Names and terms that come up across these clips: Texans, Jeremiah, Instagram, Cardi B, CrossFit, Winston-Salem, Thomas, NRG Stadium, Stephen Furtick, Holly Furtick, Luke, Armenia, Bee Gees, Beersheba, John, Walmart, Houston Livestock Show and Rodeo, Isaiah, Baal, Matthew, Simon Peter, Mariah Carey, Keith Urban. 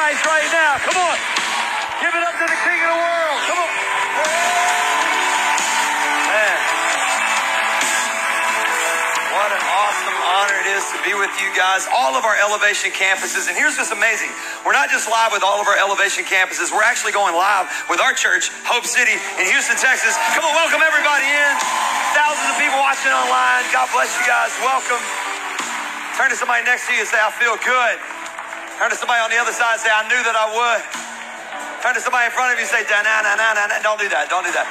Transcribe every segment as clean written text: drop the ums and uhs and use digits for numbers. Christ right now. Come on. Give it up to the King of the world. Come on. Man. What an awesome honor it is to be with you guys. All of our Elevation campuses. And here's what's amazing. We're not just live with all of our Elevation campuses. We're actually going live with our church, Hope City in Houston, Texas. Come on, welcome everybody in. Thousands of people watching online. God bless you guys. Welcome. Turn to somebody next to you and say, I feel good. Turn to somebody on the other side and say, I knew that I would. Turn to somebody in front of you and say, nah. Don't do that. Don't do that.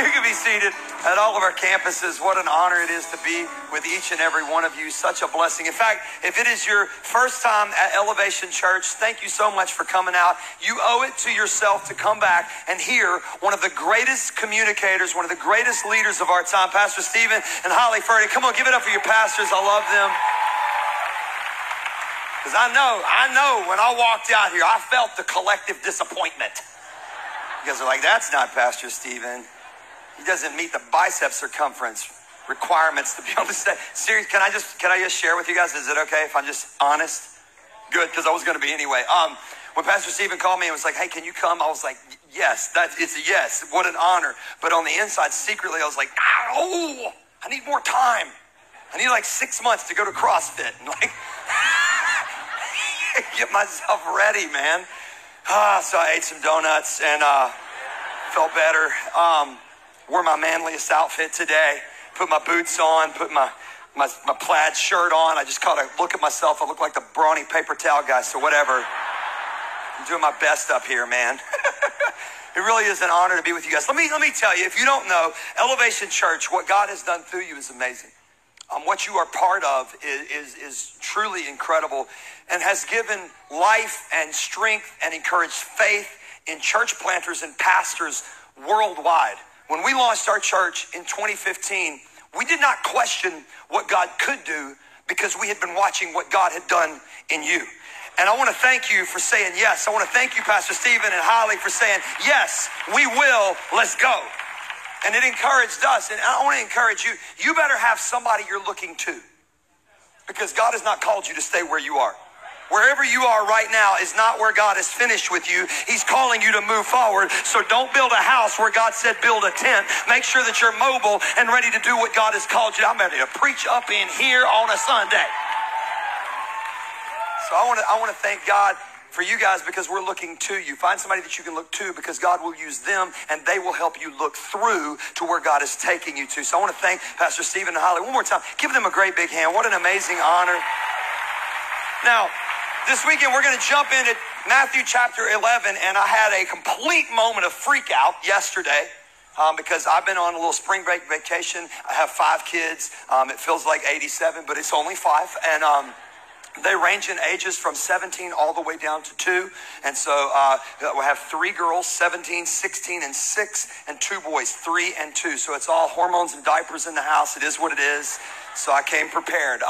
You can be seated at all of our campuses. What an honor it is to be with each and every one of you. Such a blessing. In fact, if it is your first time at Elevation Church, thank you so much for coming out. You owe it to yourself to come back and hear one of the greatest communicators, one of the greatest leaders of our time, Pastor Stephen and Holly Furtick. Come on, give it up for your pastors. I love them. Because I know when I walked out here, I felt the collective disappointment. You guys are like, that's not Pastor Stephen. He doesn't meet the bicep circumference requirements to be able to say, seriously, can I just share with you guys? Is it okay if I'm just honest? Good, because I was going to be anyway. When Pastor Stephen called me and was like, hey, can you come? I was like, yes, it's a yes. What an honor. But on the inside, secretly, I was like, oh, I need more time. I need like 6 months to go to CrossFit. And like... get myself ready, man. So I ate some donuts and felt better. Wore my manliest outfit today. Put my boots on, put my plaid shirt on. I just caught a look at myself. I look like the brawny paper towel guy, so whatever. I'm doing my best up here, man. It really is an honor to be with you guys. Let me tell you, if you don't know, Elevation Church, what God has done through you is amazing. What you are part of is truly incredible and has given life and strength and encouraged faith in church planters and pastors worldwide. When we launched our church in 2015, we did not question what God could do because we had been watching what God had done in you. And I want to thank you for saying yes. I want to thank you, Pastor Stephen and Holly, for saying, yes, we will, let's go. And it encouraged us. And I want to encourage you. You better have somebody you're looking to. Because God has not called you to stay where you are. Wherever you are right now is not where God is finished with you. He's calling you to move forward. So don't build a house where God said build a tent. Make sure that you're mobile and ready to do what God has called you. I'm ready to preach up in here on a Sunday. So I want to thank God for you guys, because we're looking to you. Find somebody that you can look to, because God will use them and they will help you look through to where God is taking you to. So I want to thank Pastor Stephen and Holly one more time. Give them a great big hand. What an amazing honor. Now, this weekend we're going to jump into Matthew chapter 11, and I had a complete moment of freak out yesterday. Because I've been on a little spring break vacation. I have 5 kids. It feels like 87, but it's only 5. And they range in ages from 17 all the way down to 2. And so we have 3 girls, 17, 16, and 6, and 2 boys, 3 and 2. So it's all hormones and diapers in the house. It is what it is. So I came prepared.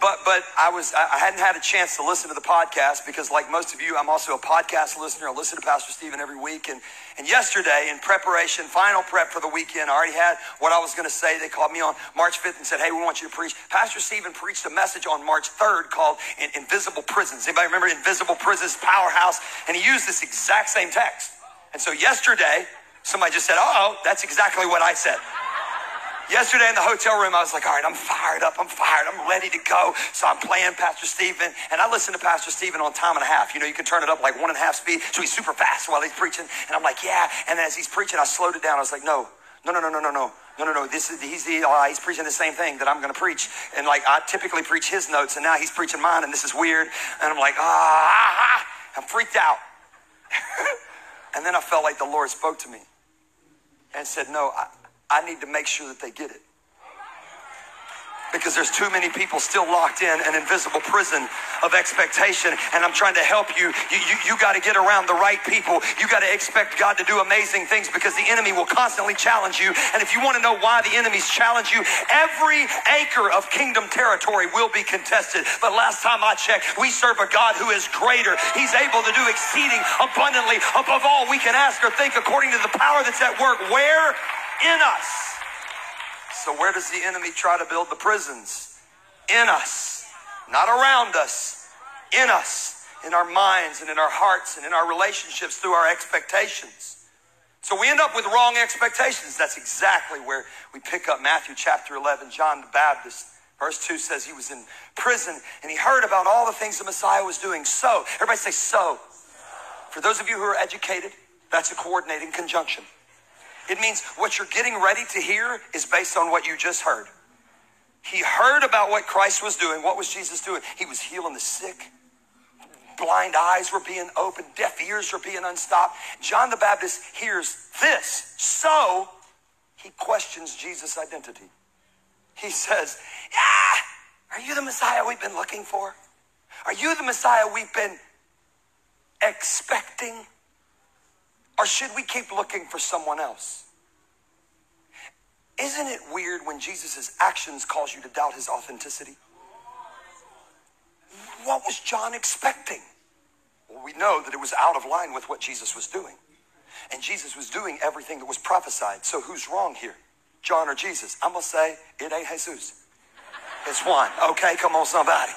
But I hadn't had a chance to listen to the podcast because, like most of you, I'm also a podcast listener. I listen to Pastor Stephen every week. And yesterday, in preparation, final prep for the weekend, I already had what I was going to say. They called me on March 5th and said, hey, we want you to preach. Pastor Stephen preached a message on March 3rd called Invisible Prisons. Anybody remember Invisible Prisons, Powerhouse? And he used this exact same text. And so yesterday, somebody just said, uh-oh, that's exactly what I said. Yesterday in the hotel room, I was like, all right, I'm fired up. I'm fired. I'm ready to go. So I'm playing Pastor Stephen, and I listen to Pastor Stephen on 1.5. You know, you can turn it up like 1.5 speed. So he's super fast while he's preaching. And I'm like, yeah. And as he's preaching, I slowed it down. I was like, no. He's preaching the same thing that I'm going to preach. And like, I typically preach his notes, and now he's preaching mine, and this is weird. And I'm like, I'm freaked out. And then I felt like the Lord spoke to me and said, no, I need to make sure that they get it. Because there's too many people still locked in an invisible prison of expectation, and I'm trying to help you. You got to get around the right people. You got to expect God to do amazing things, because the enemy will constantly challenge you. And if you want to know why the enemies challenge you, every acre of kingdom territory will be contested. But last time I checked, we serve a God who is greater. He's able to do exceeding abundantly above all we can ask or think, according to the power that's at work. Where? In us. So where does the enemy try to build the prisons? In us. Not around us. In us. in our minds and in our hearts and in our relationships through our expectations. So we end up with wrong expectations. That's exactly where we pick up Matthew chapter 11. John the Baptist, verse 2 says he was in prison and he heard about all the things the Messiah was doing. So, everybody say so. For those of you who are educated, that's a coordinating conjunction. It means what you're getting ready to hear is based on what you just heard. He heard about what Christ was doing. What was Jesus doing? He was healing the sick. Blind eyes were being opened. Deaf ears were being unstopped. John the Baptist hears this. So he questions Jesus' identity. He says, yeah, are you the Messiah we've been looking for? Are you the Messiah we've been expecting? Or should we keep looking for someone else? Isn't it weird when Jesus' actions cause you to doubt his authenticity? What was John expecting? Well, we know that it was out of line with what Jesus was doing. And Jesus was doing everything that was prophesied. So who's wrong here? John or Jesus? I'm going to say, it ain't Jesus. It's Juan. Okay, come on somebody.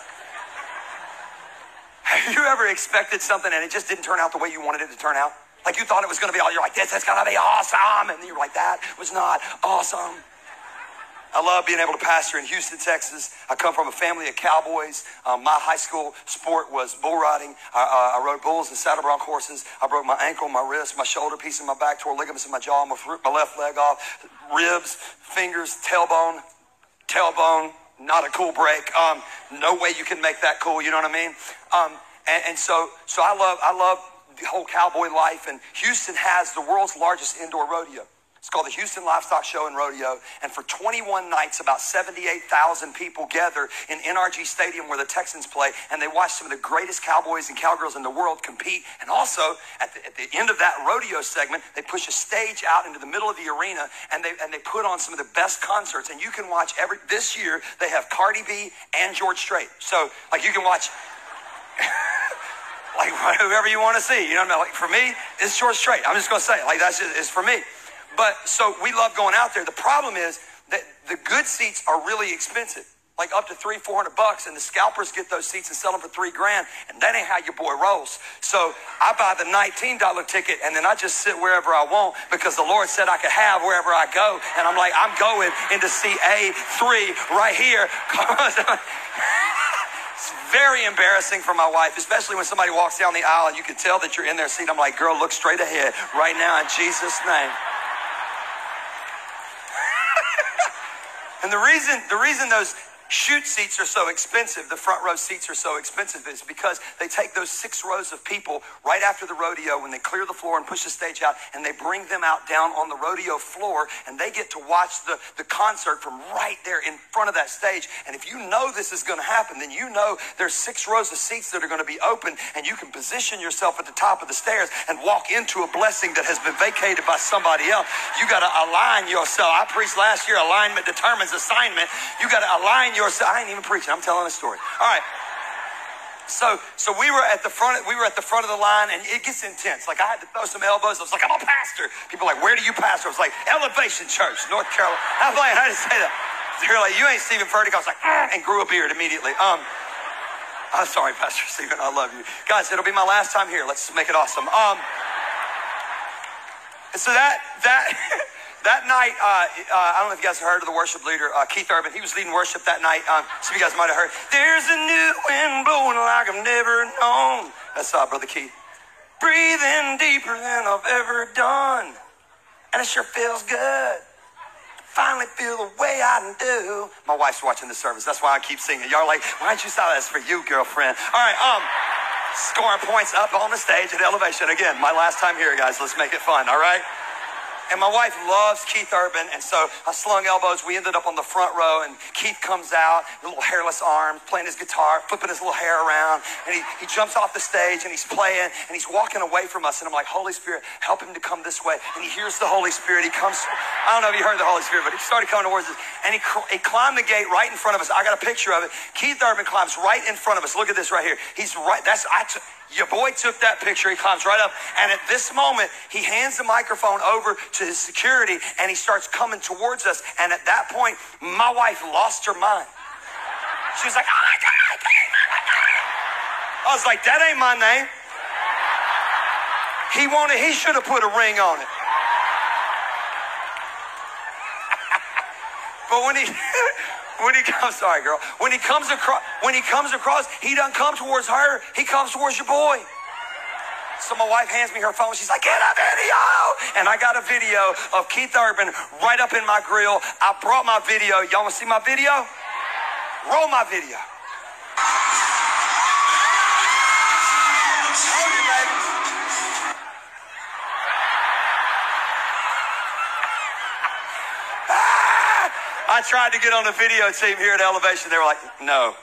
Have you ever expected something and it just didn't turn out the way you wanted it to turn out? Like you thought it was going to be all, you're like, this is going to be awesome. And you're like, that was not awesome. I love being able to pastor in Houston, Texas. I come from a family of cowboys. My high school sport was bull riding. I rode bulls and saddle bronc horses. I broke my ankle, my wrist, my shoulder piece in my back, tore ligaments in my jaw, my left leg off, ribs, fingers, tailbone, not a cool break. No way you can make that cool, you know what I mean? So I love the whole cowboy life, and Houston has the world's largest indoor rodeo. It's called the Houston Livestock Show and Rodeo, and for 21 nights, about 78,000 people gather in NRG Stadium where the Texans play, and they watch some of the greatest cowboys and cowgirls in the world compete. And also, at the end of that rodeo segment, they push a stage out into the middle of the arena, and they put on some of the best concerts. And you can watch this year, they have Cardi B and George Strait. So, like, you can watch like whoever you want to see. You know what I mean? Like, for me, it's George Strait. I'm just going to say it. Like, that's just, it's for me. But so we love going out there. The problem is that the good seats are really expensive, like up to $300-$400, and the scalpers get those seats and sell them for $3,000, and that ain't how your boy rolls. So I buy the $19 ticket, and then I just sit wherever I want because the Lord said I could have wherever I go, and I'm like, I'm going into CA3 right here. It's very embarrassing for my wife, especially when somebody walks down the aisle and you can tell that you're in their seat. I'm like, girl, look straight ahead right now in Jesus' name. And the reason those shoot seats are so expensive, the front row seats are so expensive, is because they take those 6 rows of people right after the rodeo when they clear the floor and push the stage out, and they bring them out down on the rodeo floor, and they get to watch the concert from right there in front of that stage. And if you know this is going to happen, then you know there's 6 rows of seats that are going to be open, and you can position yourself at the top of the stairs and walk into a blessing that has been vacated by somebody else. You got to align yourself. I preached last year, alignment determines assignment. You got to align yourself. I ain't even preaching. I'm telling a story. All right. So we were at the front of the line, and it gets intense. Like, I had to throw some elbows. I was like, I'm a pastor. People are like, where do you pastor? I was like, Elevation Church, North Carolina. I was like, how did you say that? They're like, you ain't Stephen Furtick. I was like, and grew a beard immediately. I'm sorry, Pastor Stephen. I love you. Guys, it'll be my last time here. Let's make it awesome. So that. That night, I don't know if you guys heard of the worship leader, Keith Urban. He was leading worship that night. Some of you guys might have heard, there's a new wind blowing like I've never known. That's Brother Keith. Breathing deeper than I've ever done. And it sure feels good. Finally feel the way I do. My wife's watching the service. That's why I keep singing. Y'all are like, why don't you stop? That's for you, girlfriend. All right, scoring points up on the stage at Elevation. Again, my last time here, guys. Let's make it fun, all right? And my wife loves Keith Urban, and so I slung elbows. We ended up on the front row, and Keith comes out, the little hairless arms, playing his guitar, flipping his little hair around, and he jumps off the stage, and he's playing, and he's walking away from us, and I'm like, Holy Spirit, help him to come this way. And he hears the Holy Spirit. He comes, I don't know if you heard the Holy Spirit, but he started coming towards us, and he climbed the gate right in front of us. I got a picture of it. Keith Urban climbs right in front of us. Look at this right here. He's right, your boy took that picture. He climbs right up. And at this moment, he hands the microphone over to his security, and he starts coming towards us. And at that point, my wife lost her mind. She was like, oh, my God. I was like, that ain't my name. He should have put a ring on it. But when he comes across, he doesn't come towards her. He comes towards your boy. So my wife hands me her phone. She's like, get a video. And I got a video of Keith Urban right up in my grill. I brought my video. Y'all want to see my video? Roll my video. I tried to get on the video team here at Elevation. They were like, no.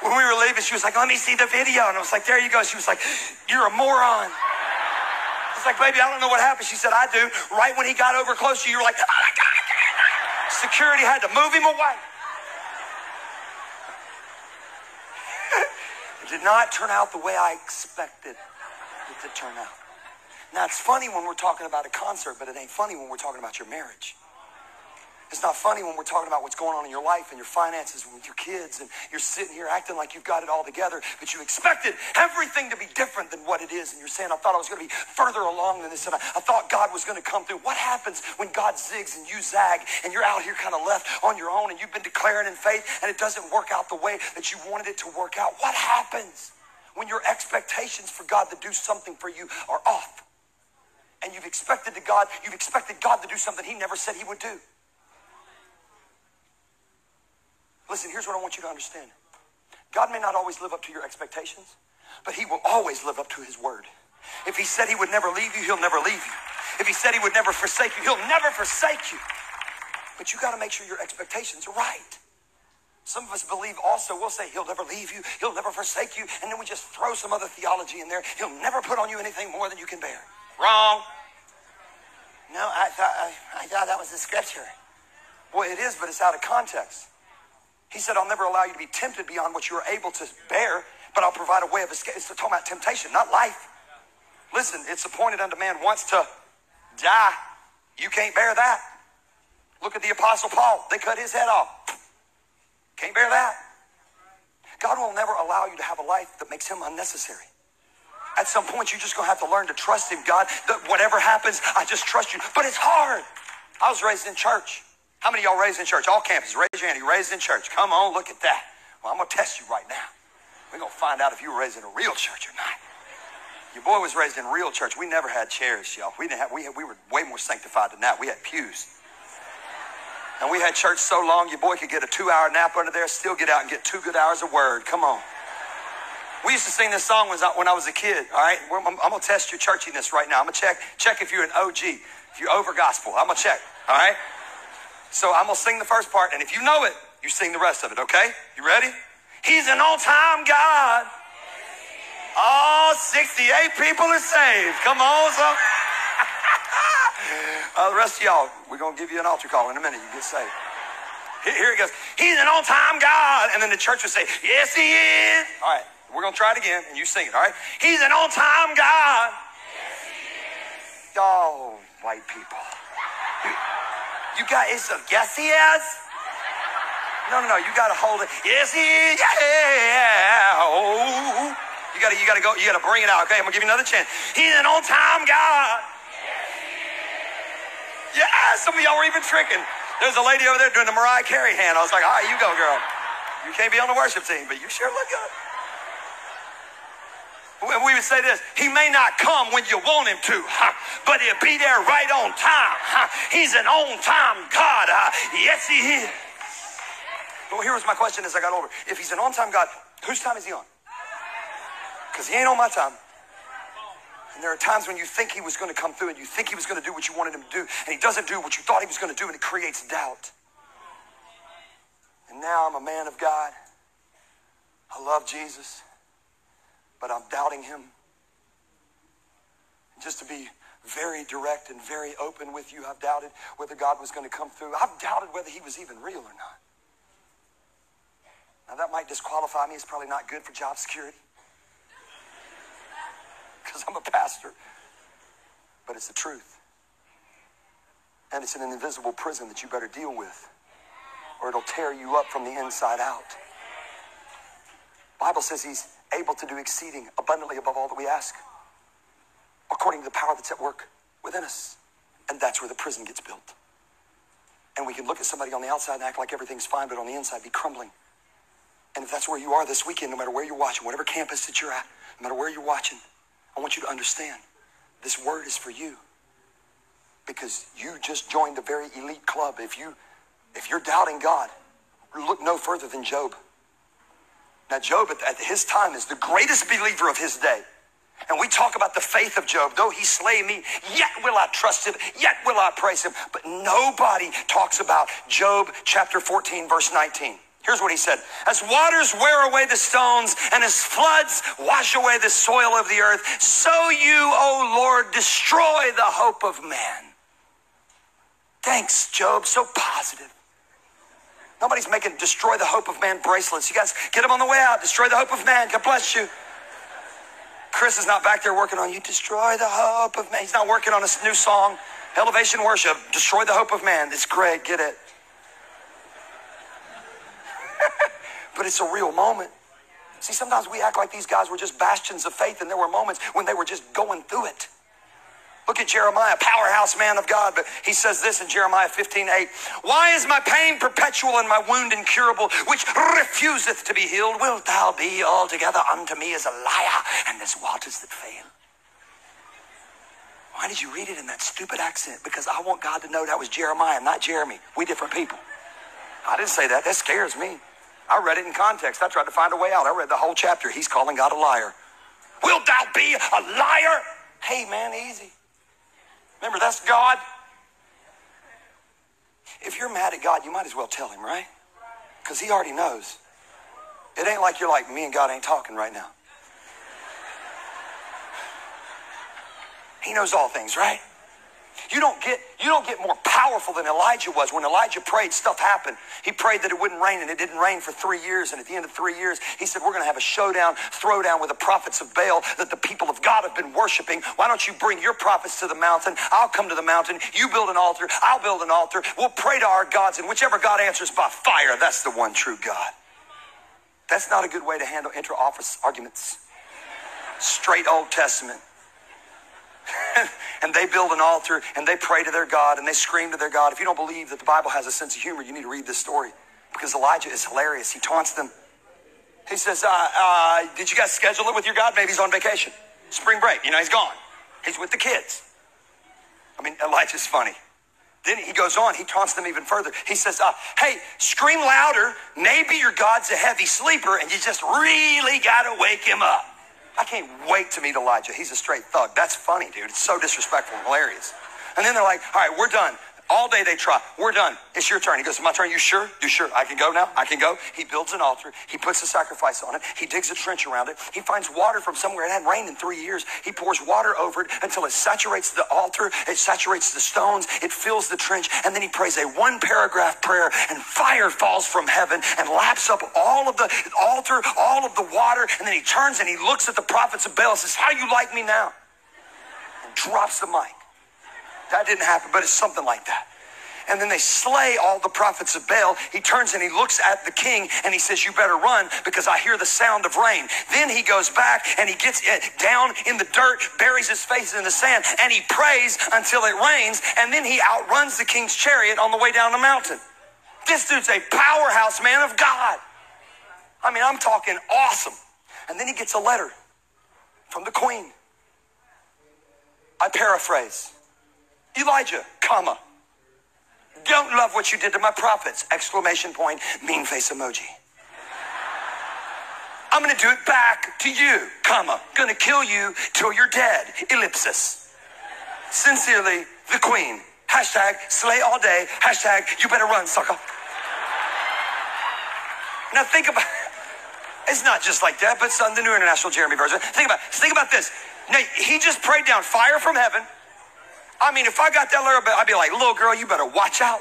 When we were leaving, she was like, let me see the video. And I was like, there you go. She was like, you're a moron. I was like, baby, I don't know what happened. She said, I do. Right when he got over close to you, you were like, oh my God. Security had to move him away. It did not turn out the way I expected it to turn out. Now, it's funny when we're talking about a concert, but it ain't funny when we're talking about your marriage. It's not funny when we're talking about what's going on in your life and your finances with your kids, and you're sitting here acting like you've got it all together, but you expected everything to be different than what it is, and you're saying, I thought I was going to be further along than this, and I thought God was going to come through. What happens when God zigs and you zag, and you're out here kind of left on your own, and you've been declaring in faith, and it doesn't work out the way that you wanted it to work out? What happens when your expectations for God to do something for you are off, and you've expected God to do something he never said he would do? Listen, here's what I want you to understand. God may not always live up to your expectations, but he will always live up to his word. If he said he would never leave you, he'll never leave you. If he said he would never forsake you, he'll never forsake you. But you got to make sure your expectations are right. Some of us believe also, we'll say he'll never leave you, he'll never forsake you, and then we just throw some other theology in there. He'll never put on you anything more than you can bear. Wrong. No, I thought that was the scripture. Well, it is, but it's out of context. He said, I'll never allow you to be tempted beyond what you are able to bear, but I'll provide a way of escape. It's talking about temptation, not life. Listen, it's appointed unto man once to die. You can't bear that. Look at the Apostle Paul. They cut his head off. Can't bear that. God will never allow you to have a life that makes him unnecessary. At some point, you're just going to have to learn to trust him. God, that whatever happens, I just trust you. But it's hard. I was raised in church. How many of y'all raised in church? All campuses, raise your hand. You raised in church. Come on, look at that. Well, I'm going to test you right now. We're going to find out if you were raised in a real church or not. Your boy was raised in a real church. We never had chairs, y'all. We were way more sanctified than that. We had pews. And we had church so long, your boy could get a 2-hour nap under there, still get out and get 2 good hours of word. Come on. We used to sing this song when I was a kid, all right? I'm going to test your churchiness right now. I'm going to check if you're an OG, if you're over gospel. I'm going to check, all right? So I'm going to sing the first part, and if you know it, you sing the rest of it, okay? You ready? He's an all-time God. All 68 people are saved. Come on, son. The rest of y'all, we're going to give you an altar call in a minute. You get saved. Here he goes. He's an all-time God. And then the church will say, yes, he is. All right, we're going to try it again, and you sing it, all right? He's an all-time God. Yes, he is. Y'all white people. You got it's a yes he is. No, you gotta hold it. Yes he is. Yeah. Oh. You gotta go. You gotta bring it out. Okay, I'm gonna give you another chance. He's an on-time God. Yes, he is. Yeah. Some of y'all were even tricking. There's a lady over there doing the Mariah Carey hand. I was like, all right, you go, girl. You can't be on the worship team, but you sure look good. We would say this, he may not come when you want him to, but he'll be there right on time. He's an on-time God. Yes, he is. Well, here was my question as I got older. If he's an on-time God, whose time is he on? Because he ain't on my time. And there are times when you think he was going to come through and you think he was going to do what you wanted him to do, and he doesn't do what you thought he was going to do, and it creates doubt. And now I'm a man of God. I love Jesus. But I'm doubting him. Just to be very direct and very open with you, I've doubted whether God was going to come through. I've doubted whether he was even real or not. Now that might disqualify me. It's probably not good for job security because I'm a pastor. But it's the truth. And it's in an invisible prison that you better deal with, or it'll tear you up from the inside out. The Bible says he's able to do exceeding abundantly above all that we ask, according to the power that's at work within us. And that's where the prison gets built. And we can look at somebody on the outside and act like everything's fine, but on the inside be crumbling. And if that's where you are this weekend, no matter where you're watching, whatever campus that you're at, no matter where you're watching, I want you to understand this word is for you, because you just joined the very elite club. If you're doubting God, look no further than Job. Now, Job at his time is the greatest believer of his day. And we talk about the faith of Job. Though he slay me, yet will I trust him, yet will I praise him. But nobody talks about Job chapter 14, verse 19. Here's what he said. As waters wear away the stones, and as floods wash away the soil of the earth, so you, O Lord, destroy the hope of man. Thanks, Job. So positive. Nobody's making destroy the hope of man bracelets. You guys, get them on the way out. Destroy the hope of man. God bless you. Chris is not back there working on you. Destroy the hope of man. He's not working on a new song. Elevation worship. Destroy the hope of man. It's great. Get it. But it's a real moment. See, sometimes we act like these guys were just bastions of faith, and there were moments when they were just going through it. Look at Jeremiah, powerhouse man of God, but he says this in Jeremiah 15:8. Why is my pain perpetual and my wound incurable, which refuseth to be healed? Wilt thou be altogether unto me as a liar and as waters that fail? Why did you read it in that stupid accent? Because I want God to know that was Jeremiah, not Jeremy. We different people. I didn't say that. That scares me. I read it in context. I tried to find a way out. I read the whole chapter. He's calling God a liar. Wilt thou be a liar? Hey, man, easy. Remember, that's God. If you're mad at God, you might as well tell him, right? Because he already knows. It ain't like you're like, me and God ain't talking right now. He knows all things, right? You don't get more powerful than Elijah was. When Elijah prayed, stuff happened. He prayed that it wouldn't rain, and it didn't rain for 3 years. And at the end of 3 years, he said, we're going to have a showdown, throwdown with the prophets of Baal that the people of God have been worshiping. Why don't you bring your prophets to the mountain? I'll come to the mountain. You build an altar. I'll build an altar. We'll pray to our gods, and whichever God answers by fire, that's the one true God. That's not a good way to handle intra-office arguments. Straight Old Testament. And they build an altar, and they pray to their God, and they scream to their God. If you don't believe that the Bible has a sense of humor, you need to read this story, because Elijah is hilarious. He taunts them. He says, did you guys schedule it with your God? Maybe he's on vacation. Spring break. You know, he's gone. He's with the kids. I mean, Elijah's funny. Then he goes on. He taunts them even further. He says, hey, scream louder. Maybe your God's a heavy sleeper, and you just really got to wake him up. I can't wait to meet Elijah. He's a straight thug. That's funny, dude. It's so disrespectful and hilarious. And then they're like, all right, we're done. All day they try. We're done. It's your turn. He goes, my turn. You sure? You sure? I can go now? I can go. He builds an altar. He puts a sacrifice on it. He digs a trench around it. He finds water from somewhere. It hadn't rained in 3 years. He pours water over it until it saturates the altar. It saturates the stones. It fills the trench. And then he prays a one-paragraph prayer, and fire falls from heaven and laps up all of the altar, all of the water. And then he turns and he looks at the prophets of Baal and says, how you like me now? And drops the mic. That didn't happen, but it's something like that. And then they slay all the prophets of Baal. He turns and he looks at the king and he says, you better run, because I hear the sound of rain. Then he goes back and he gets down in the dirt, buries his face in the sand, and he prays until it rains. And then he outruns the king's chariot on the way down the mountain. This dude's a powerhouse man of God. I mean, I'm talking awesome. And then he gets a letter from the queen. I paraphrase. Elijah, comma, don't love what you did to my prophets, exclamation point, mean face emoji. I'm going to do it back to you, comma, going to kill you till you're dead, ellipsis. Sincerely, the queen, hashtag slay all day, hashtag you better run, sucker. Now think about, it's not just like that, but the New International Jeremy version. Think about this. Now, he just prayed down fire from heaven. I mean, if I got that letter, I'd be like, little girl, you better watch out.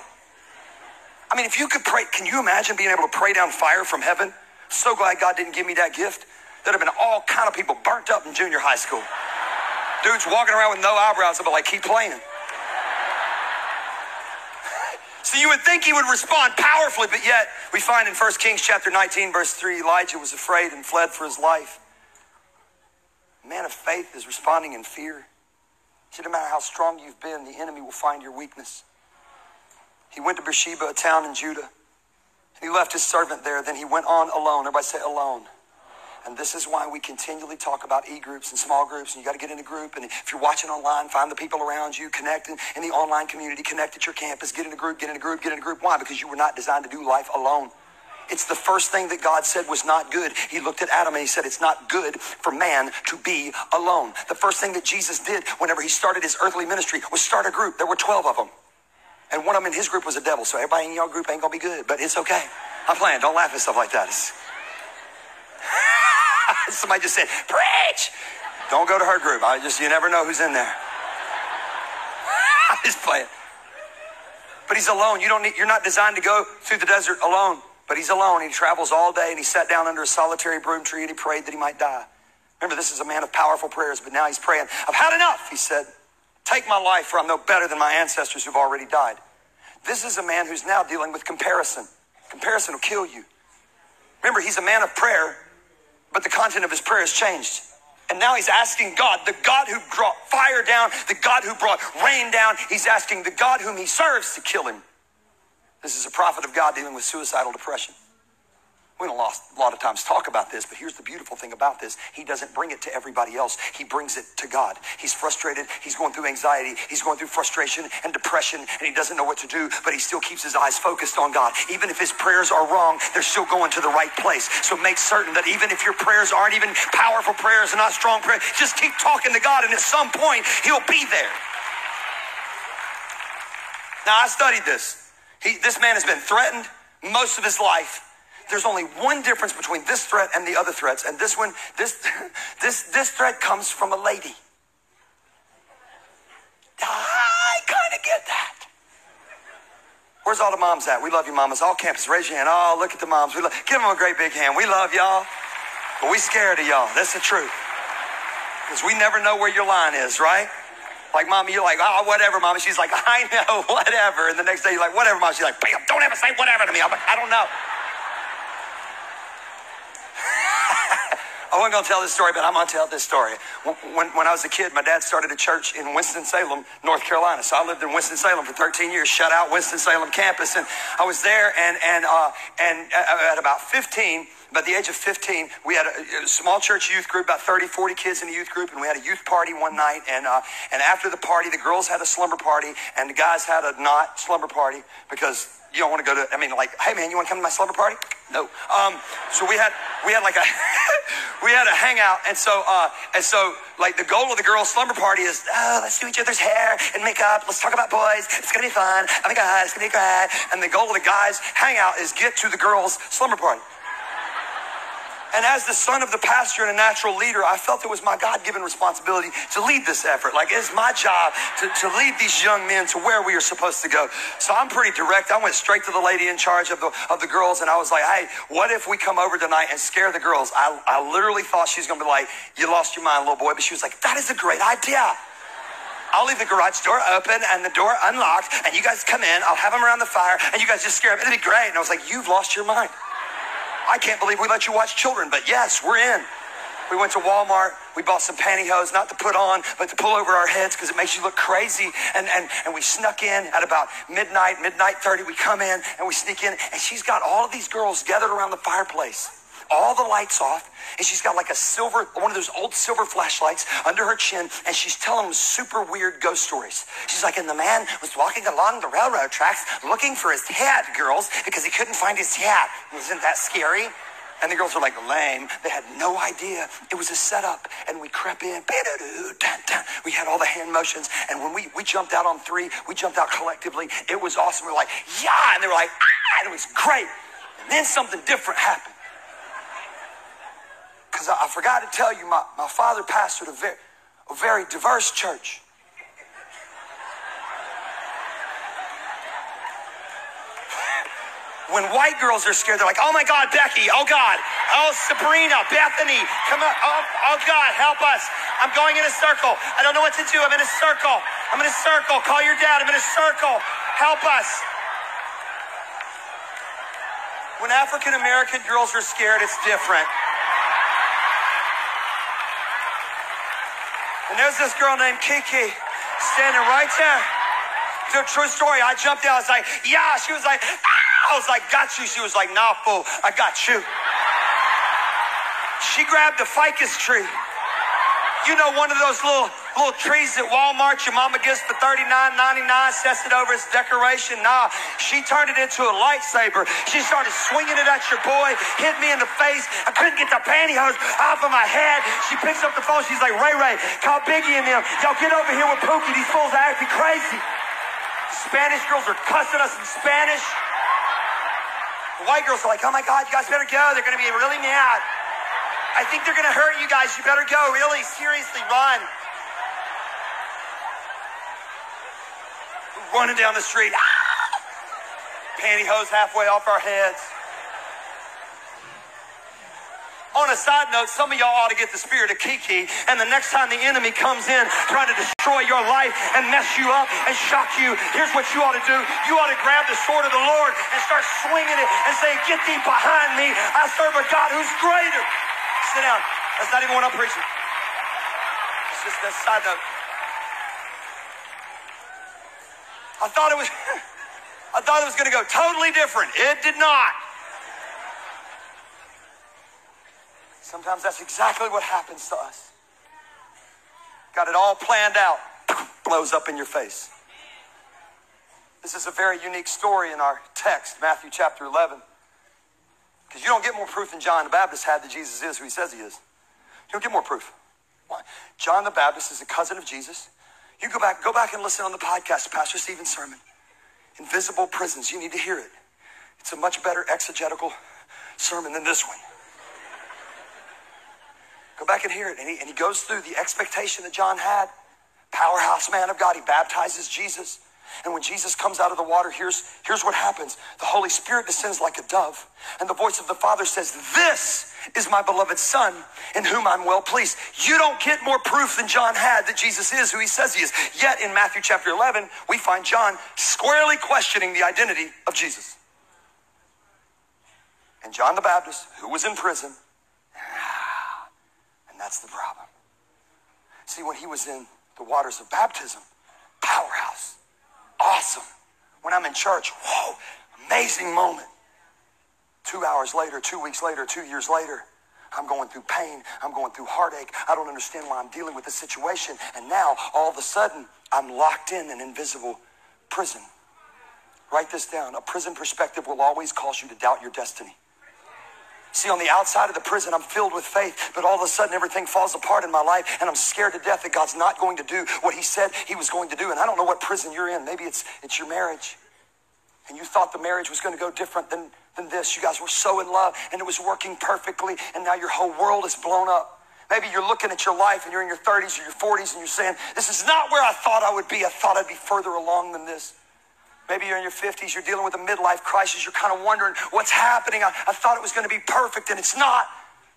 I mean, if you could pray, can you imagine being able to pray down fire from heaven? So glad God didn't give me that gift. There'd have been all kind of people burnt up in junior high school. Dudes walking around with no eyebrows, I'd be like, keep playing. So you would think he would respond powerfully, but yet we find in 1 Kings chapter 19, verse 3, Elijah was afraid and fled for his life. A man of faith is responding in fear. See, no matter how strong you've been, the enemy will find your weakness. He went to Beersheba, a town in Judah, and he left his servant there. Then he went on alone. Everybody say alone. And this is why we continually talk about e-groups and small groups, and you got to get in a group. And if you're watching online, find the people around you, connect in the online community, connect at your campus, get in a group, get in a group, get in a group. Why? Because you were not designed to do life alone. It's the first thing that God said was not good. He looked at Adam and he said, it's not good for man to be alone. The first thing that Jesus did whenever he started his earthly ministry was start a group. There were 12 of them. And one of them in his group was a devil. So everybody in your group ain't going to be good, but it's okay. I'm playing. Don't laugh at stuff like that. Somebody just said, preach. Don't go to her group. You never know who's in there. I'm just playing. But he's alone. You're not designed to go through the desert alone. But he's alone. He travels all day, and he sat down under a solitary broom tree, and he prayed that he might die. Remember, this is a man of powerful prayers, but now he's praying. I've had enough, he said. Take my life, for I'm no better than my ancestors who've already died. This is a man who's now dealing with comparison. Comparison will kill you. Remember, he's a man of prayer, but the content of his prayer has changed. And now he's asking God, the God who brought fire down, the God who brought rain down. He's asking the God whom he serves to kill him. This is a prophet of God dealing with suicidal depression. We don't a lot of times talk about this, but here's the beautiful thing about this. He doesn't bring it to everybody else. He brings it to God. He's frustrated. He's going through anxiety. He's going through frustration and depression, and he doesn't know what to do, but he still keeps his eyes focused on God. Even if his prayers are wrong, they're still going to the right place. So make certain that even if your prayers aren't even powerful prayers and not strong prayers, just keep talking to God, and at some point, he'll be there. Now, I studied this. This man has been threatened most of his life. There's only one difference between this threat and the other threats. And this one, this threat comes from a lady. I kind of get that. Where's all the moms at? We love you, mamas. All campus, raise your hand. Oh, look at the moms. Give them a great big hand. We love y'all, but we scared of y'all. That's the truth. Because we never know where your line is, right? Like, Mommy, you're like, oh, whatever, Mommy. She's like, I know, whatever. And the next day, you're like, whatever, Mommy. She's like, bam, don't ever say whatever to me. I'm like, I don't know. I wasn't going to tell this story, but I'm going to tell this story. When I was a kid, my dad started a church in Winston-Salem, North Carolina. So I lived in Winston-Salem for 13 years, shut out Winston-Salem campus. And I was there, and at about 15, by the age of 15, we had a small church youth group, about 30, 40 kids in the youth group, and we had a youth party one night. And after the party, the girls had a slumber party, and the guys had a not slumber party because you don't want to go to. I mean, like, hey man, you want to come to my slumber party? No. So we had like a we had a hangout, and so like the goal of the girls' slumber party is, oh, let's do each other's hair and makeup. Let's talk about boys. It's gonna be fun. Oh my God, it's gonna be great. And the goal of the guys' hangout is get to the girls' slumber party. And as the son of the pastor and a natural leader, I felt it was my God-given responsibility to lead this effort. Like, it's my job to lead these young men to where we are supposed to go. So I'm pretty direct. I went straight to the lady in charge of the girls, and I was like, hey, what if we come over tonight and scare the girls? I literally thought she was going to be like, you lost your mind, little boy. But she was like, that is a great idea. I'll leave the garage door open and the door unlocked, and you guys come in. I'll have them around the fire, and you guys just scare them. It'll be great. And I was like, you've lost your mind. I can't believe we let you watch children, but yes, we're in. We went to Walmart. We bought some pantyhose, not to put on, but to pull over our heads because it makes you look crazy. And we snuck in at about midnight 30. We come in and we sneak in, and she's got all of these girls gathered around the fireplace. All the lights off, and she's got like one of those old silver flashlights under her chin, and she's telling them super weird ghost stories. She's like, and the man was walking along the railroad tracks looking for his hat, girls, because he couldn't find his hat. Isn't that scary? And the girls were like, lame. They had no idea. It was a setup, and we crept in. We had all the hand motions, and when we jumped out on three, we jumped out collectively. It was awesome. We were like, yeah, and they were like, ah, and it was great. And then something different happened. Because I forgot to tell you, my father pastored a very diverse church. When white girls are scared, they're like, oh my God, Becky, oh God, oh Sabrina, Bethany, come on, oh God, help us. I'm going in a circle. I don't know what to do. I'm in a circle. Call your dad. I'm in a circle. Help us. When African-American girls are scared, it's different. And there's this girl named Kiki standing right there. It's a true story. I jumped out. I was like, yeah. She was like, ah. I was like, got you. She was like, nah, fool. I got you. She grabbed a ficus tree. You know, one of those little trees at Walmart your mama gets for $39.99, sets it over as decoration. Nah, she turned it into a lightsaber. She started swinging it at your boy, hit me in the face. I couldn't get the pantyhose off of my head. She picks up the phone. She's like, Ray Ray, call Biggie and them. Y'all get over here with Pookie. These fools are acting crazy. Spanish girls are cussing us in Spanish. The white girls are like, oh my God, you guys better go. They're going to be really mad. I think they're going to hurt you guys. You better go. Really, seriously, run. Running down the street. Ah! Pantyhose halfway off our heads. On a side note, some of y'all ought to get the spirit of Kiki, and the next time the enemy comes in trying to destroy your life and mess you up and shock you, here's what you ought to do. You ought to grab the sword of the Lord and start swinging it and say, get thee behind me. I serve a God who's greater. Sit down. That's not even what I'm preaching. It's just a side note. I thought it was going to go totally different. It did not. Sometimes that's exactly what happens to us. Got it all planned out. Blows up in your face. This is a very unique story in our text, Matthew chapter 11. Because you don't get more proof than John the Baptist had that Jesus is who he says he is. You don't get more proof. Why? John the Baptist is a cousin of Jesus. You go back and listen on the podcast, Pastor Stephen's sermon. Invisible prisons. You need to hear it. It's a much better exegetical sermon than this one. Go back and hear it. And he goes through the expectation that John had. Powerhouse man of God. He baptizes Jesus. And when Jesus comes out of the water, here's what happens. The Holy Spirit descends like a dove. And the voice of the Father says, this is my beloved Son in whom I'm well pleased. You don't get more proof than John had that Jesus is who he says he is. Yet in Matthew chapter 11, we find John squarely questioning the identity of Jesus. And John the Baptist, who was in prison, and that's the problem. See, when he was in the waters of baptism, powerhouse. Awesome. When I'm in church, whoa, amazing moment. 2 hours later, 2 weeks later, 2 years later, I'm going through pain. I'm going through heartache. I don't understand why I'm dealing with this situation. And now, all of a sudden, I'm locked in an invisible prison. Write this down. A prison perspective will always cause you to doubt your destiny. See, on the outside of the prison, I'm filled with faith, but all of a sudden everything falls apart in my life, and I'm scared to death that God's not going to do what he said he was going to do. And I don't know what prison you're in. Maybe it's your marriage, and you thought the marriage was going to go different than this. You guys were so in love, and it was working perfectly, and now your whole world is blown up. Maybe you're looking at your life, and you're in your 30s or your 40s, and you're saying, this is not where I thought I would be. I thought I'd be further along than this. Maybe you're in your 50s, you're dealing with a midlife crisis, you're kind of wondering what's happening. I thought it was going to be perfect, and it's not.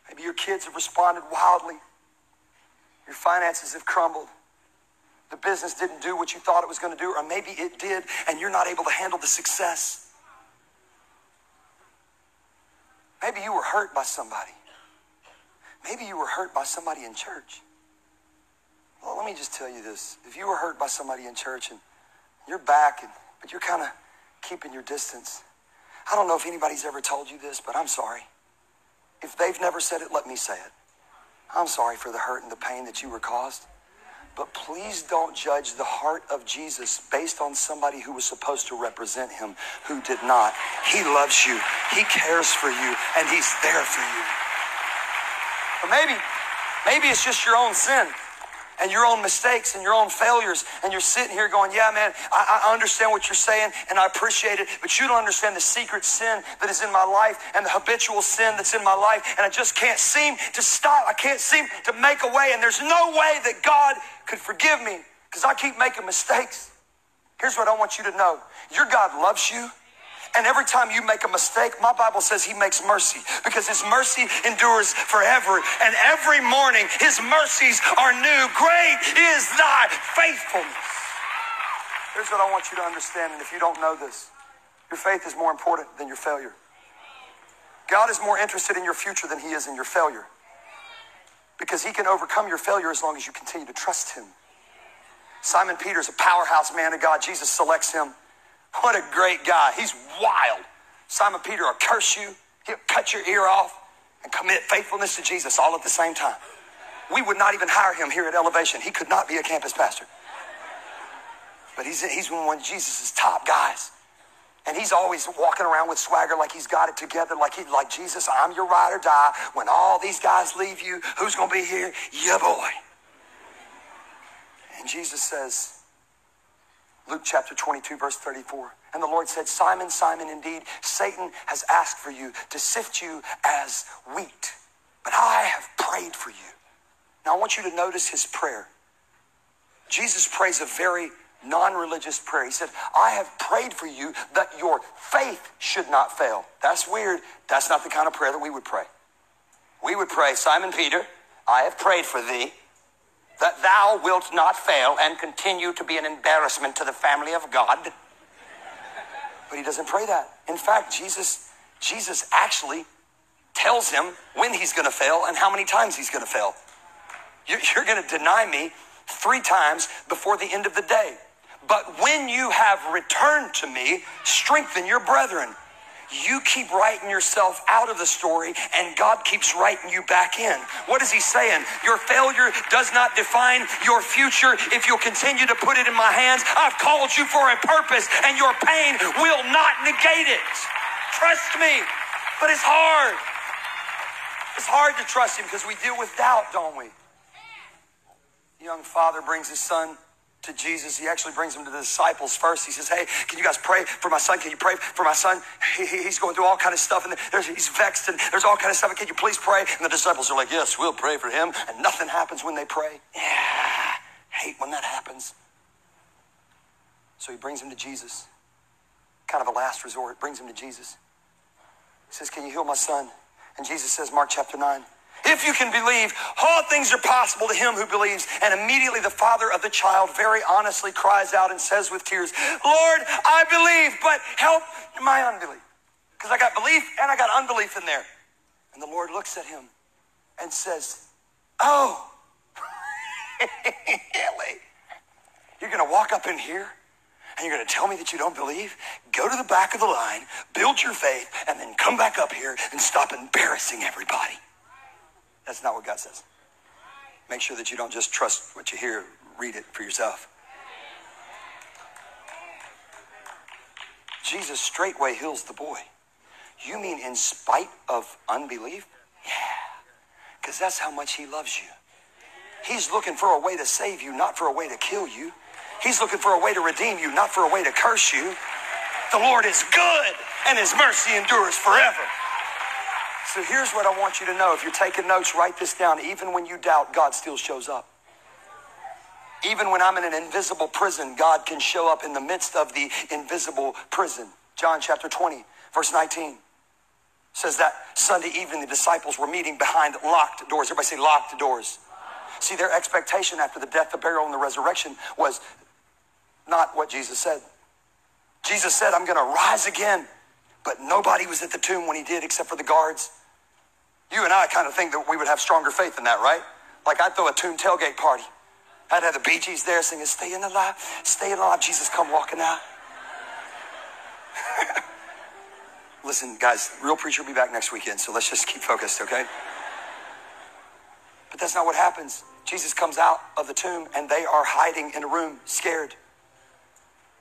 Maybe your kids have responded wildly. Your finances have crumbled. The business didn't do what you thought it was going to do, or maybe it did, and you're not able to handle the success. Maybe you were hurt by somebody. Maybe you were hurt by somebody in church. Well, let me just tell you this. If you were hurt by somebody in church, and you're back, but you're kind of keeping your distance. I don't know if anybody's ever told you this, but I'm sorry. If they've never said it, let me say it. I'm sorry for the hurt and the pain that you were caused. But please don't judge the heart of Jesus based on somebody who was supposed to represent him who did not. He loves you. He cares for you. And he's there for you. But maybe it's just your own sin. And your own mistakes and your own failures. And you're sitting here going, yeah, man, I understand what you're saying and I appreciate it. But you don't understand the secret sin that is in my life and the habitual sin that's in my life. And I just can't seem to stop. I can't seem to make a way. And there's no way that God could forgive me because I keep making mistakes. Here's what I want you to know. Your God loves you. And every time you make a mistake, my Bible says he makes mercy because his mercy endures forever. And every morning, his mercies are new. Great is thy faithfulness. Here's what I want you to understand. And if you don't know this, your faith is more important than your failure. God is more interested in your future than he is in your failure. Because he can overcome your failure as long as you continue to trust him. Simon Peter's a powerhouse man of God. Jesus selects him. What a great guy. He's wild. Simon Peter will curse you. He'll cut your ear off and commit faithfulness to Jesus all at the same time. We would not even hire him here at Elevation. He could not be a campus pastor. But he's one of Jesus' top guys. And he's always walking around with swagger like he's got it together, like Jesus, I'm your ride or die. When all these guys leave you, who's going to be here? Yeah, boy. And Jesus says, Luke chapter 22, verse 34, and the Lord said, Simon, Simon, indeed, Satan has asked for you to sift you as wheat, but I have prayed for you. Now, I want you to notice his prayer. Jesus prays a very non-religious prayer. He said, I have prayed for you that your faith should not fail. That's weird. That's not the kind of prayer that we would pray. We would pray, Simon Peter, I have prayed for thee, that thou wilt not fail and continue to be an embarrassment to the family of God. But he doesn't pray that. In fact, Jesus actually tells him when he's going to fail and how many times he's going to fail. You're going to deny me 3 times before the end of the day. But when you have returned to me, strengthen your brethren. You keep writing yourself out of the story, and God keeps writing you back in. What is he saying? Your failure does not define your future. If you'll continue to put it in my hands, I've called you for a purpose, and your pain will not negate it. Trust me. But it's hard. It's hard to trust him because we deal with doubt, don't we? The young father brings his son to Jesus. He actually brings him to the disciples first. He says, hey, can you guys pray for my son? Can you pray for my son? He's going through all kind of stuff, and he's vexed, and there's all kind of stuff. Can you please pray? And the disciples are like, yes, we'll pray for him. And nothing happens when they pray. Yeah, I hate when that happens. So he brings him to Jesus. Kind of a last resort. Brings him to Jesus. He says, can you heal my son? And Jesus says, Mark chapter 9, if you can believe, all things are possible to him who believes. And immediately the father of the child very honestly cries out and says with tears, Lord, I believe, but help my unbelief. Because I got belief and I got unbelief in there. And the Lord looks at him and says, oh, really? You're going to walk up in here and you're going to tell me that you don't believe? Go to the back of the line, build your faith, and then come back up here and stop embarrassing everybody. That's not what God says. Make sure that you don't just trust what you hear. Read it for yourself. Jesus straightway heals the boy. You mean in spite of unbelief? Yeah. Because that's how much he loves you. He's looking for a way to save you, not for a way to kill you. He's looking for a way to redeem you, not for a way to curse you. The Lord is good, and his mercy endures forever. So here's what I want you to know. If you're taking notes, write this down. Even when you doubt, God still shows up. Even when I'm in an invisible prison, God can show up in the midst of the invisible prison. John chapter 20, verse 19 says that Sunday evening, the disciples were meeting behind locked doors. Everybody say locked doors. See, their expectation after the death, the burial, and the resurrection was not what Jesus said. Jesus said, I'm going to rise again. But nobody was at the tomb when he did except for the guards. You and I kind of think that we would have stronger faith than that, right? Like I'd throw a tomb tailgate party. I'd have the Bee Gees there singing, stay alive, Jesus come walking out. Listen, guys, real preacher will be back next weekend, so let's just keep focused, okay? But that's not what happens. Jesus comes out of the tomb and they are hiding in a room, scared.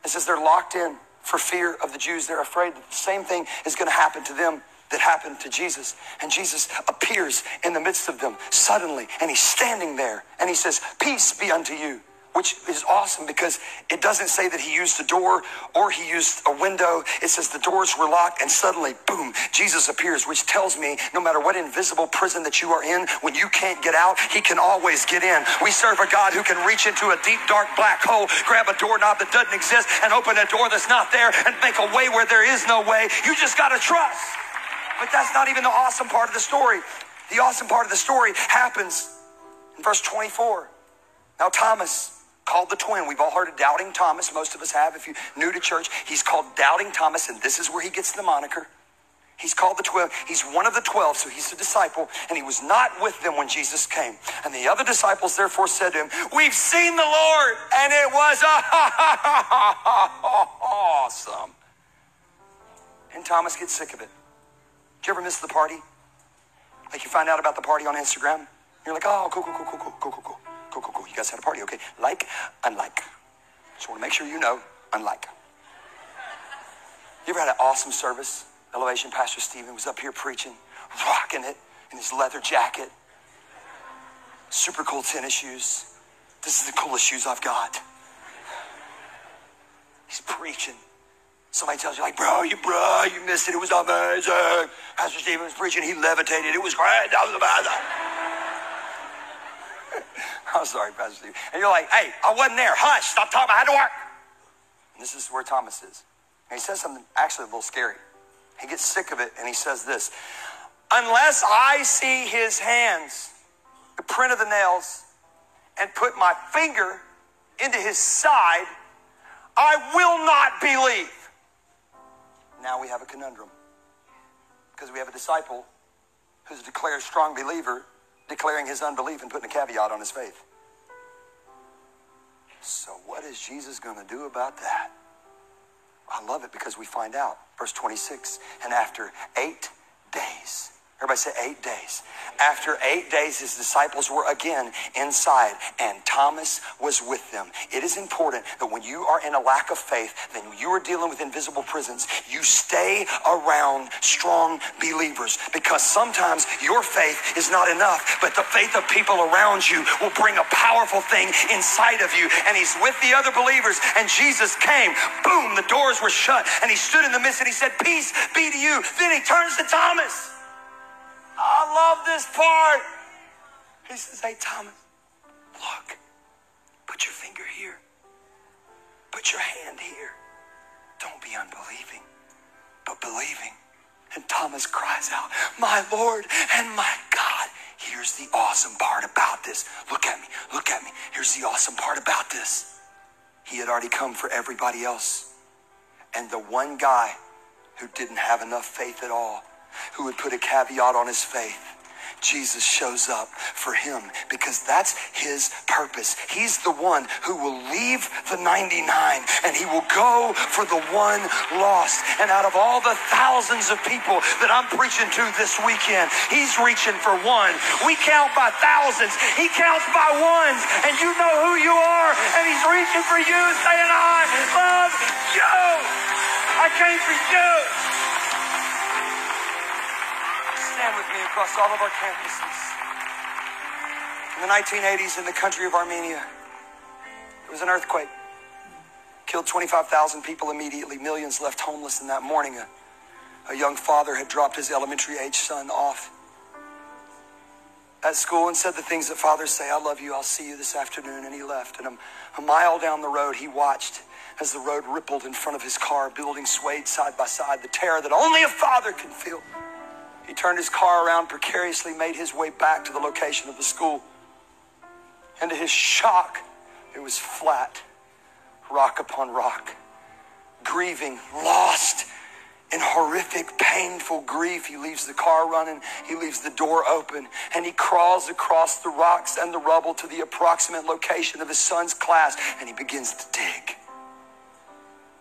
It says they're locked in for fear of the Jews. They're afraid that the same thing is going to happen to them that happened to Jesus. And Jesus appears in the midst of them suddenly, and he's standing there, and he says, peace be unto you, which is awesome because it doesn't say that he used a door or he used a window. It says the doors were locked, and suddenly, boom, Jesus appears, which tells me no matter what invisible prison that you are in, when you can't get out, he can always get in. We serve a God who can reach into a deep, dark, black hole, grab a doorknob that doesn't exist, and open a door that's not there and make a way where there is no way. You just got to trust. But that's not even the awesome part of the story. The awesome part of the story happens in verse 24. Now Thomas, called the twin. We've all heard of Doubting Thomas. Most of us have. If you're new to church, he's called Doubting Thomas, and this is where he gets the moniker. He's called the 12. He's one of the 12, so he's a disciple, and he was not with them when Jesus came. And the other disciples therefore said to him, "We've seen the Lord," and it was awesome. And Thomas gets sick of it. Did you ever miss the party? Like you find out about the party on Instagram. You're like, oh, cool. You guys had a party, okay? Like, unlike. Just want to make sure you know, unlike. You ever had an awesome service? Elevation Pastor Stephen was up here preaching, rocking it in his leather jacket. Super cool tennis shoes. This is the coolest shoes I've got. He's preaching. Somebody tells you, like, bro, you missed it. It was amazing. Pastor Stephen was preaching. He levitated. It was great. That was amazing. I'm sorry, Pastor Stephen. And you're like, hey, I wasn't there. Hush, stop talking. I had to work. And this is where Thomas is. And he says something actually a little scary. He gets sick of it, and he says this. Unless I see his hands, the print of the nails, and put my finger into his side, I will not believe. Now we have a conundrum. Because we have a disciple who's a declared strong believer, declaring his unbelief and putting a caveat on his faith. So what is Jesus going to do about that? I love it because we find out. Verse 26, and after 8 days, everybody say 8 days. After 8 days, his disciples were again inside, and Thomas was with them. It is important that when you are in a lack of faith, then you are dealing with invisible prisons, you stay around strong believers, because sometimes your faith is not enough, but the faith of people around you will bring a powerful thing inside of you. And he's with the other believers, and Jesus came. Boom, the doors were shut, and he stood in the midst, and he said, "Peace be to you." Then he turns to Thomas. I love this part. He says, hey, Thomas, look, put your finger here. Put your hand here. Don't be unbelieving, but believing. And Thomas cries out, my Lord and my God. Here's the awesome part about this. Look at me. Look at me. Here's the awesome part about this. He had already come for everybody else. And the one guy who didn't have enough faith at all, who would put a caveat on his faith, Jesus shows up for him, because that's his purpose. He's the one who will leave the 99, and he will go for the one lost. And out of all the thousands of people that I'm preaching to this weekend, he's reaching for one. We count by thousands. He counts by ones. And you know who you are, and he's reaching for you, saying, I love you. I came for you. Stand with me across all of our campuses. In the 1980s, in the country of Armenia, there was an earthquake. Killed 25,000 people immediately. Millions left homeless. And that morning, a young father had dropped his elementary-age son off at school and said the things that fathers say, I love you, I'll see you this afternoon. And he left. And a mile down the road, he watched as the road rippled in front of his car. Buildings swayed side by side. The terror that only a father can feel. He turned his car around precariously, made his way back to the location of the school. And to his shock, it was flat, rock upon rock. Grieving, lost in horrific, painful grief, he leaves the car running, he leaves the door open, and he crawls across the rocks and the rubble to the approximate location of his son's class, and he begins to dig.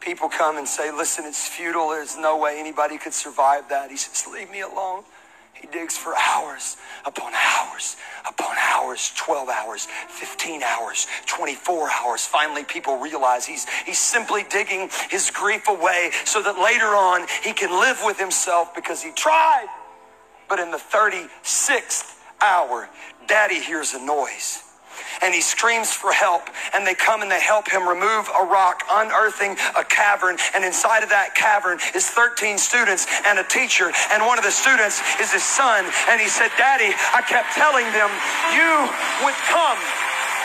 People come and say, listen, it's futile. There's no way anybody could survive that. He says, leave me alone. He digs for hours upon hours upon hours, 12 hours, 15 hours, 24 hours. Finally, people realize he's simply digging his grief away so that later on he can live with himself because he tried. But in the 36th hour, Daddy hears a noise. And he screams for help, and they come and they help him remove a rock, unearthing a cavern. And inside of that cavern is 13 students and a teacher. And one of the students is his son. And he said, Daddy, I kept telling them you would come.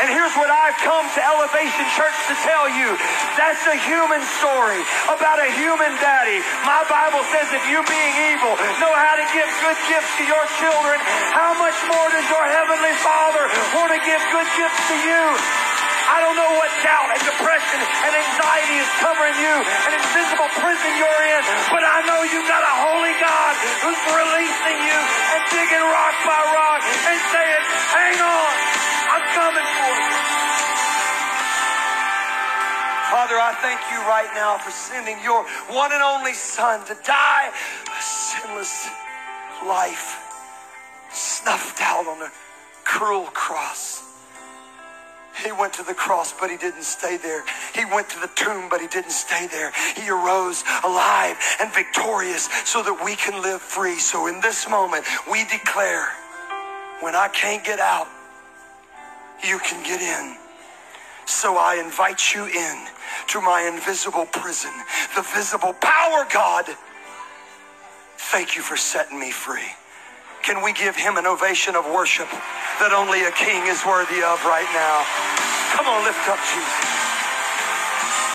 And here's what I've come to Elevation Church to tell you. That's a human story about a human daddy. My Bible says if you, being evil, know how to give good gifts to your children, how much more does your heavenly Father want to give good gifts to you? I don't know what doubt and depression and anxiety is covering you, an invisible prison you're in, but I know you've got a holy God who's releasing you and digging rock by rock and saying, hang on, I'm coming for you. Father, I thank you right now for sending your one and only Son to die a sinless life, snuffed out on a cruel cross. He went to the cross, but he didn't stay there. He went to the tomb, but he didn't stay there. He arose alive and victorious so that we can live free. So in this moment, we declare, when I can't get out, you can get in. So I invite you in to my invisible prison, the visible power, God. Thank you for setting me free. Can we give him an ovation of worship that only a king is worthy of right now? Come on, lift up Jesus.